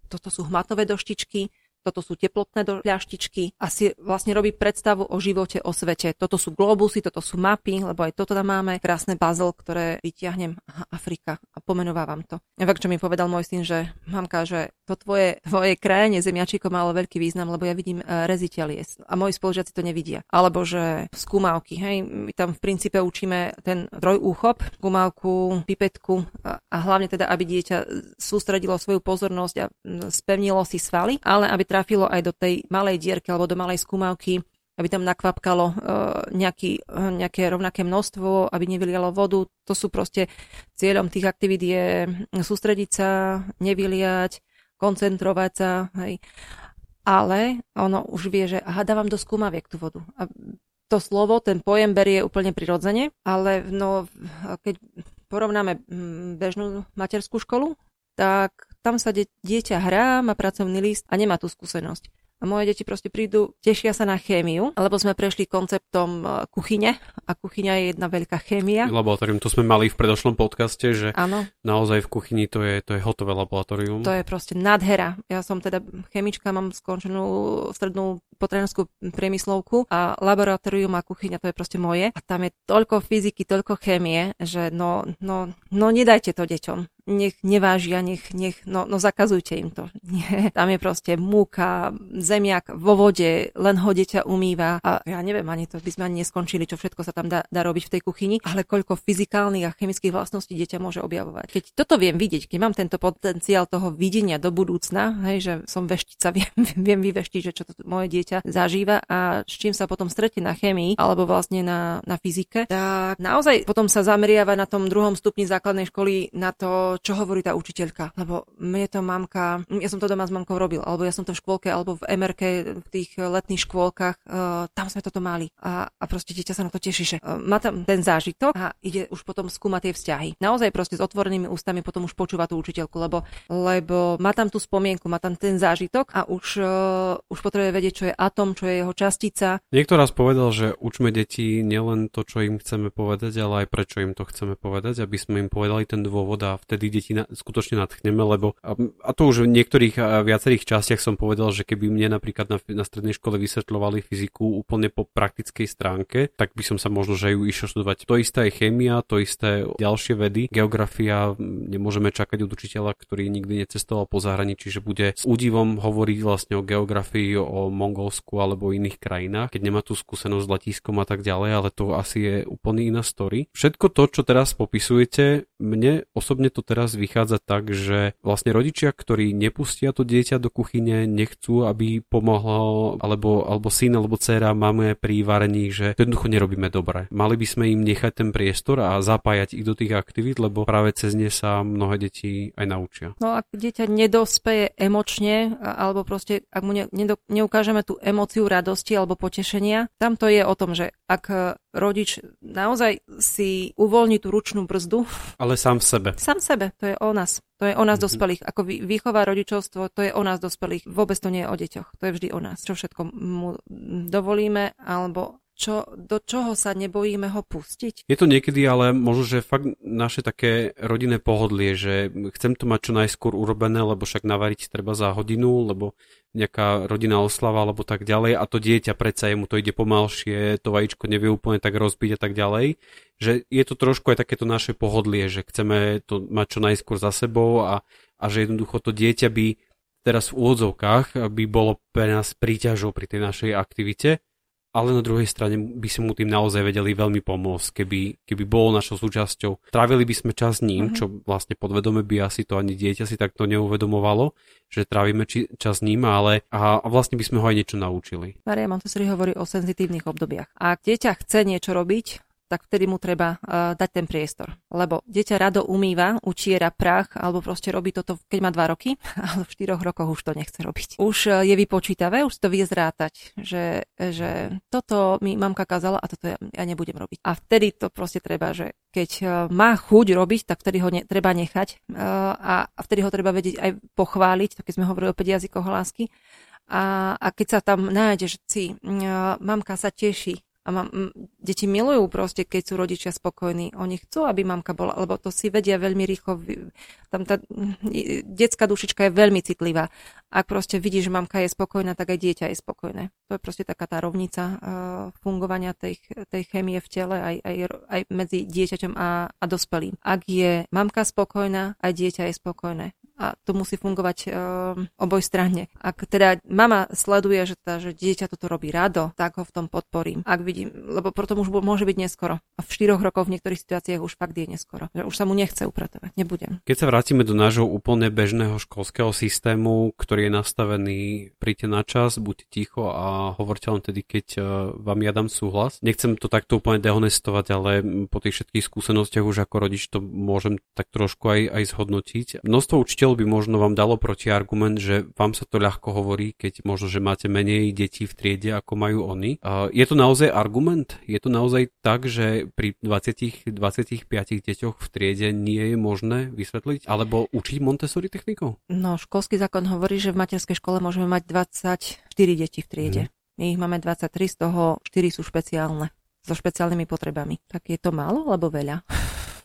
sú hmatové doštičky, toto sú teplotné pláštičky a si vlastne robí predstavu o živote, o svete. Toto sú globusy, toto sú mapy, lebo aj toto tam máme. Krásne puzzle, ktoré vytiahnem. Aha, Afrika. A pomenovávam to. Fakt, čo mi povedal môj syn, že mamka, že to tvoje krajenie zemiačíko malo veľký význam, lebo ja vidím reziteľ jesť a moji spolužiaci to nevidia. Alebo že skúmavky, hej, my tam v princípe učíme ten trojúchop, skúmavku, pipetku a hlavne teda, aby dieťa sústredilo svoju pozornosť a spevnilo si svaly, ale aby trafilo aj do tej malej dierky alebo do malej skúmavky, aby tam nakvapkalo nejaké rovnaké množstvo, aby nevylialo vodu. To sú proste cieľom tých aktivít je sústrediť sa, nevyliať, koncentrovať sa, hej. Ale ono už vie, že aha, dávam do skúmaviek tú vodu. A to slovo, ten pojem berie úplne prirodzene, ale no, keď porovnáme bežnú materskú školu, tak tam sa dieťa hrá, má pracovný list a nemá tú skúsenosť. A moje deti proste prídu, tešia sa na chémiu, lebo sme prešli konceptom kuchyne a kuchyňa je jedna veľká chémia. Laboratórium, to sme mali v predošlom podcaste, že áno. Naozaj v kuchyni to je hotové laboratórium. To je proste nádhera. Ja som teda chemička, mám skončenú strednú potravinárskú priemyslovku a laboratórium a kuchyňa to je proste moje. A tam je toľko fyziky, toľko chémie, že no nedajte to deťom. Nech nevážia, nech zakazujte im to. Nie. Tam je proste múka, zemiak vo vode, len ho dieťa umýva a ja neviem, ani to by sme ani neskončili, čo všetko sa tam dá robiť v tej kuchyni, ale koľko fyzikálnych a chemických vlastností dieťa môže objavovať. Keď toto viem vidieť, keď mám tento potenciál toho videnia do budúcna, hej, že som veštica, viem vyveštiť, že čo to moje dieťa zažíva a s čím sa potom stretne na chémii alebo vlastne na fyzike, tak naozaj potom sa zameriava na tom druhom stupni základnej školy na to, čo hovorí tá učiteľka, lebo mne to mamka, ja som to doma s mamkou robil, alebo ja som to v škôlke, alebo v MRK, v tých letných škôlkach, tam sme toto mali a proste dieťa sa na to teší, že má tam ten zážitok a ide už potom skúmať tie vzťahy. Naozaj proste s otvorenými ústami potom už počúva tú učiteľku, lebo má tam tú spomienku, má tam ten zážitok a už potrebuje vedieť, čo je atóm, čo je jeho častica. Niekto raz povedal, že učme deti nielen to, čo im chceme povedať, ale aj prečo im to chceme povedať, aby sme im povedali ten dôvod a vtedy deti skutočne nadchneme, lebo a to už v niektorých a viacerých častiach som povedal, že keby mne napríklad na strednej škole vysvetľovali fyziku úplne po praktickej stránke, tak by som sa možno, že ju išiel študovať. To isté je chémia, to isté ďalšie vedy, geografia, nemôžeme čakať od učiteľa, ktorý nikdy necestoval po zahraničí, že bude s údivom hovoriť vlastne o geografii, o Mongolsku alebo iných krajinách, keď nemá tú skúsenosť s letiskom a tak ďalej, ale to asi je úplne iná story. Všetko to, čo teraz popisujete, mne osobne to teraz vychádza tak, že vlastne rodičia, ktorí nepustia to dieťa do kuchyne, nechcú, aby pomohlo alebo syn alebo dcéra máme pri varení, že to jednoducho nerobíme dobre. Mali by sme im nechať ten priestor a zapájať ich do tých aktivít, lebo práve cez ne sa mnohé deti aj naučia. No ak dieťa nedospeje emočne, alebo proste ak mu neukážeme tú emóciu radosti alebo potešenia, tam to je o tom, že ak rodič naozaj si uvoľní tú ručnú brzdu. Ale sám v sebe. Sám v sebe, to je o nás. To je o nás dospelých. Ako výchova, rodičovstvo, to je o nás dospelých. Vôbec to nie je o deťoch. To je vždy o nás. Čo všetko mu dovolíme, alebo do čoho sa nebojíme ho pustiť. Je to niekedy, ale možno, že fakt naše také rodinné pohodlie, že chcem to mať čo najskôr urobené, lebo však navariť treba za hodinu, lebo nejaká rodinná oslava alebo tak ďalej a to dieťa predsa jemu to ide pomalšie, to vajíčko nevie úplne tak rozbiť a tak ďalej, že je to trošku aj takéto naše pohodlie, že chceme to mať čo najskôr za sebou a že jednoducho to dieťa by teraz v úvodzovkách by bolo pre nás príťažou pri tej našej aktivite, ale na druhej strane by sme mu tým naozaj vedeli veľmi pomôcť, keby bol našou súčasťou. Trávili by sme čas s ním, čo vlastne podvedome by asi to ani dieťa si takto neuvedomovalo, že trávime čas s ním, ale a vlastne by sme ho aj niečo naučili. Maria Montessori hovorí o senzitívnych obdobiach. Ak dieťa chce niečo robiť, tak vtedy mu treba dať ten priestor. Lebo dieťa rado umýva, utiera prach, alebo proste robí toto, keď má 2 roky, ale v 4 rokoch už to nechce robiť. Už je vypočítavé, už to vie zrátať, že toto mi mamka kázala a toto ja nebudem robiť. A vtedy to proste treba, že keď má chuť robiť, tak vtedy ho treba nechať a vtedy ho treba vedieť aj pochváliť, keď sme hovorili o 5 jazykoch lásky. A keď sa tam nájde, že mamka sa teší, A deti milujú proste, keď sú rodičia spokojní. Oni chcú, aby mamka bola, lebo to si vedia veľmi rýchlo. Tam tá detská dušička je veľmi citlivá. Ak proste vidíš, že mamka je spokojná, tak aj dieťa je spokojné. To je proste taká tá rovnica fungovania tej chémie v tele aj medzi dieťaťom a dospelým. Ak je mamka spokojná, aj dieťa je spokojné. A to musí fungovať obojstranne. Ak teda mama sleduje, že dieťa toto robí rado, tak ho v tom podporím. Ak vidím, lebo potom už môže byť neskoro. A v 4 rokoch v niektorých situáciách už fakt je neskoro. Že už sa mu nechce upratovať. Nebudem. Keď sa vrátime do nášho úplne bežného školského systému, ktorý je nastavený, príďte na čas, buďte ticho a hovorte len tedy, keď vám ja dám súhlas. Nechcem to takto úplne dehonestovať, ale po tých všetkých skúsenostiach už ako rodič to môžem tak trošku aj zhodnotiť. Množstvo by možno vám dalo protiargument, že vám sa to ľahko hovorí, keď možno, že máte menej detí v triede, ako majú oni. Je to naozaj argument? Je to naozaj tak, že pri 20-25 deťoch v triede nie je možné vysvetliť alebo učiť Montessori technikou? No, školský zákon hovorí, že v materskej škole môžeme mať 24 detí v triede. My ich máme 23, z toho 4 sú špeciálne, so špeciálnymi potrebami. Tak je to málo alebo veľa?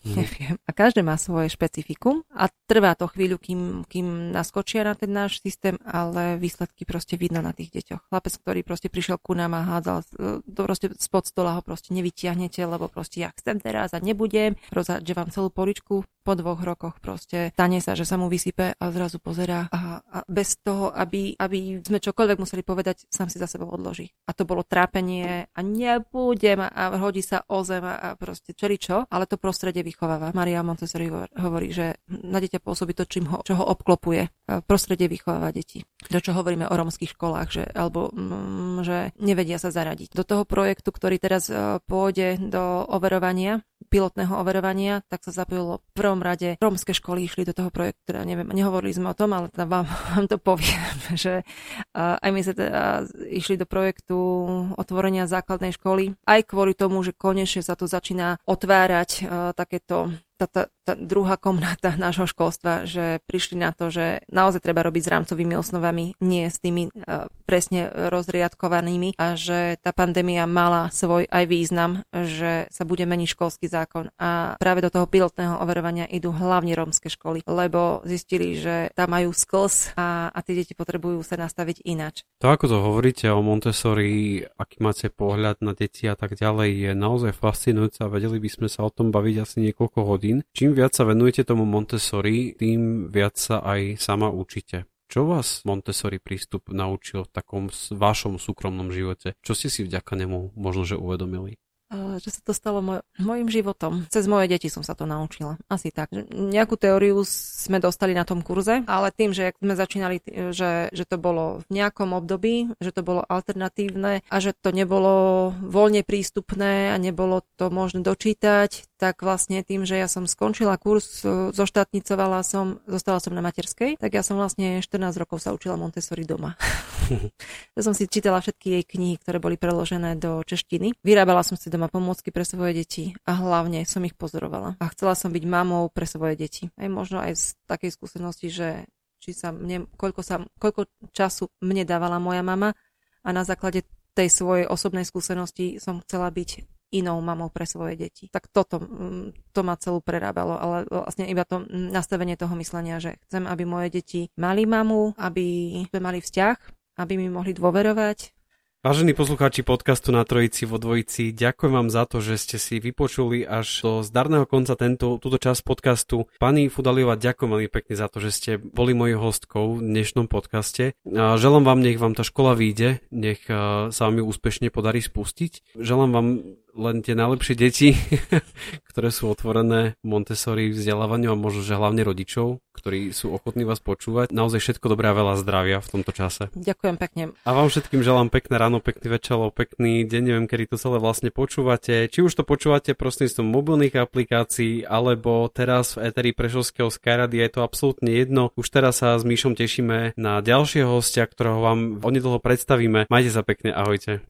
Neviem. A každé má svoje špecifikum a trvá to chvíľu, kým naskočia na ten náš systém, ale výsledky proste vidno na tých deťoch. Chlapec, ktorý proste prišiel ku nám a hádzal, proste spod stola ho proste nevytiahnete, lebo proste ja chcem teraz a nebudem. Rozhádže vám celú poličku, po 2 rokoch proste stane sa, že sa mu vysype a zrazu pozerá a bez toho, aby sme čokoľvek museli povedať, sám si za sebou odloží. A to bolo trápenie a nebudem a hodí sa o zem a proste čeličo, ale to prostredie vychováva. Maria Montessori hovorí, že na dieťa pôsobí to, čo ho obklopuje. Prostredie vychováva deti. To, čo hovoríme o romských školách, že nevedia sa zaradiť. Do toho projektu, ktorý teraz pôjde do overovania, pilotného overovania, tak sa zapojilo v prvom rade romské školy, išli do toho projektu, teda neviem, nehovorili sme o tom, ale teda vám to poviem, že aj my sa teda išli do projektu otvorenia základnej školy, aj kvôli tomu, že konečne sa tu začína otvárať takéto tá druhá komnata nášho školstva, že prišli na to, že naozaj treba robiť s rámcovými osnovami, nie s tými presne rozriadkovanými a že tá pandémia mala svoj aj význam, že sa bude meniť školský zákon a práve do toho pilotného overovania idú hlavne rómske školy, lebo zistili, že tam majú skls a tie deti potrebujú sa nastaviť inač. To, ako to hovoríte o Montessori, aký máte pohľad na deti a tak ďalej, je naozaj fascinujúce a vedeli by sme sa o tom baviť asi niekoľko hodín. Čím viac sa venujete tomu Montessori, tým viac sa aj sama učíte. Čo vás Montessori prístup naučil v takom vašom súkromnom živote? Čo ste si vďaka nemu možno že uvedomili? Že sa to stalo mojim životom. Cez moje deti som sa to naučila. Asi tak. Nejakú teóriu sme dostali na tom kurze, ale tým, že sme začínali, že to bolo v nejakom období, že to bolo alternatívne a že to nebolo voľne prístupné a nebolo to možné dočítať, tak vlastne tým, že ja som skončila kurz, zoštátnicovala som, zostala som na materskej, tak ja som vlastne 14 rokov sa učila Montessori doma. Ja som si čítala všetky jej knihy, ktoré boli preložené do češtiny. Vyrábala som si doma pomôcky pre svoje deti a hlavne som ich pozorovala. A chcela som byť mamou pre svoje deti. Aj možno aj z takej skúsenosti, že koľko času mne dávala moja mama a na základe tej svojej osobnej skúsenosti som chcela byť inou mamou pre svoje deti. Tak to ma celú prerábalo, ale vlastne iba to nastavenie toho myslenia, že chcem, aby moje deti mali mamu, aby mali vzťah, aby mi mohli dôverovať. Vážení poslucháči podcastu na Trojici vo Dvojici, ďakujem vám za to, že ste si vypočuli až do zdarného konca túto časť podcastu. Pani Fudaliová, ďakujem veľmi pekne za to, že ste boli mojou hostkou v dnešnom podcaste. Želám vám, nech vám tá škola vyjde, nech sa vám ju úspešne podarí spustiť. Želám vám len tie najlepšie deti, ktoré sú otvorené Montessori vzdelávaniu a možno, že hlavne rodičov, ktorí sú ochotní vás počúvať. Naozaj všetko dobré a veľa zdravia v tomto čase. Ďakujem pekne. A vám všetkým želám pekné ráno, pekný večer, pekný deň, neviem, kedy to celé vlastne počúvate. Či už to počúvate prostredníctvom mobilných aplikácií, alebo teraz v éteri Prešovského Skyradia, je to absolútne jedno. Už teraz sa s Míšom tešíme na ďalšieho hostia, ktorého vám onedlho predstavíme. Majte sa pekne, ahojte.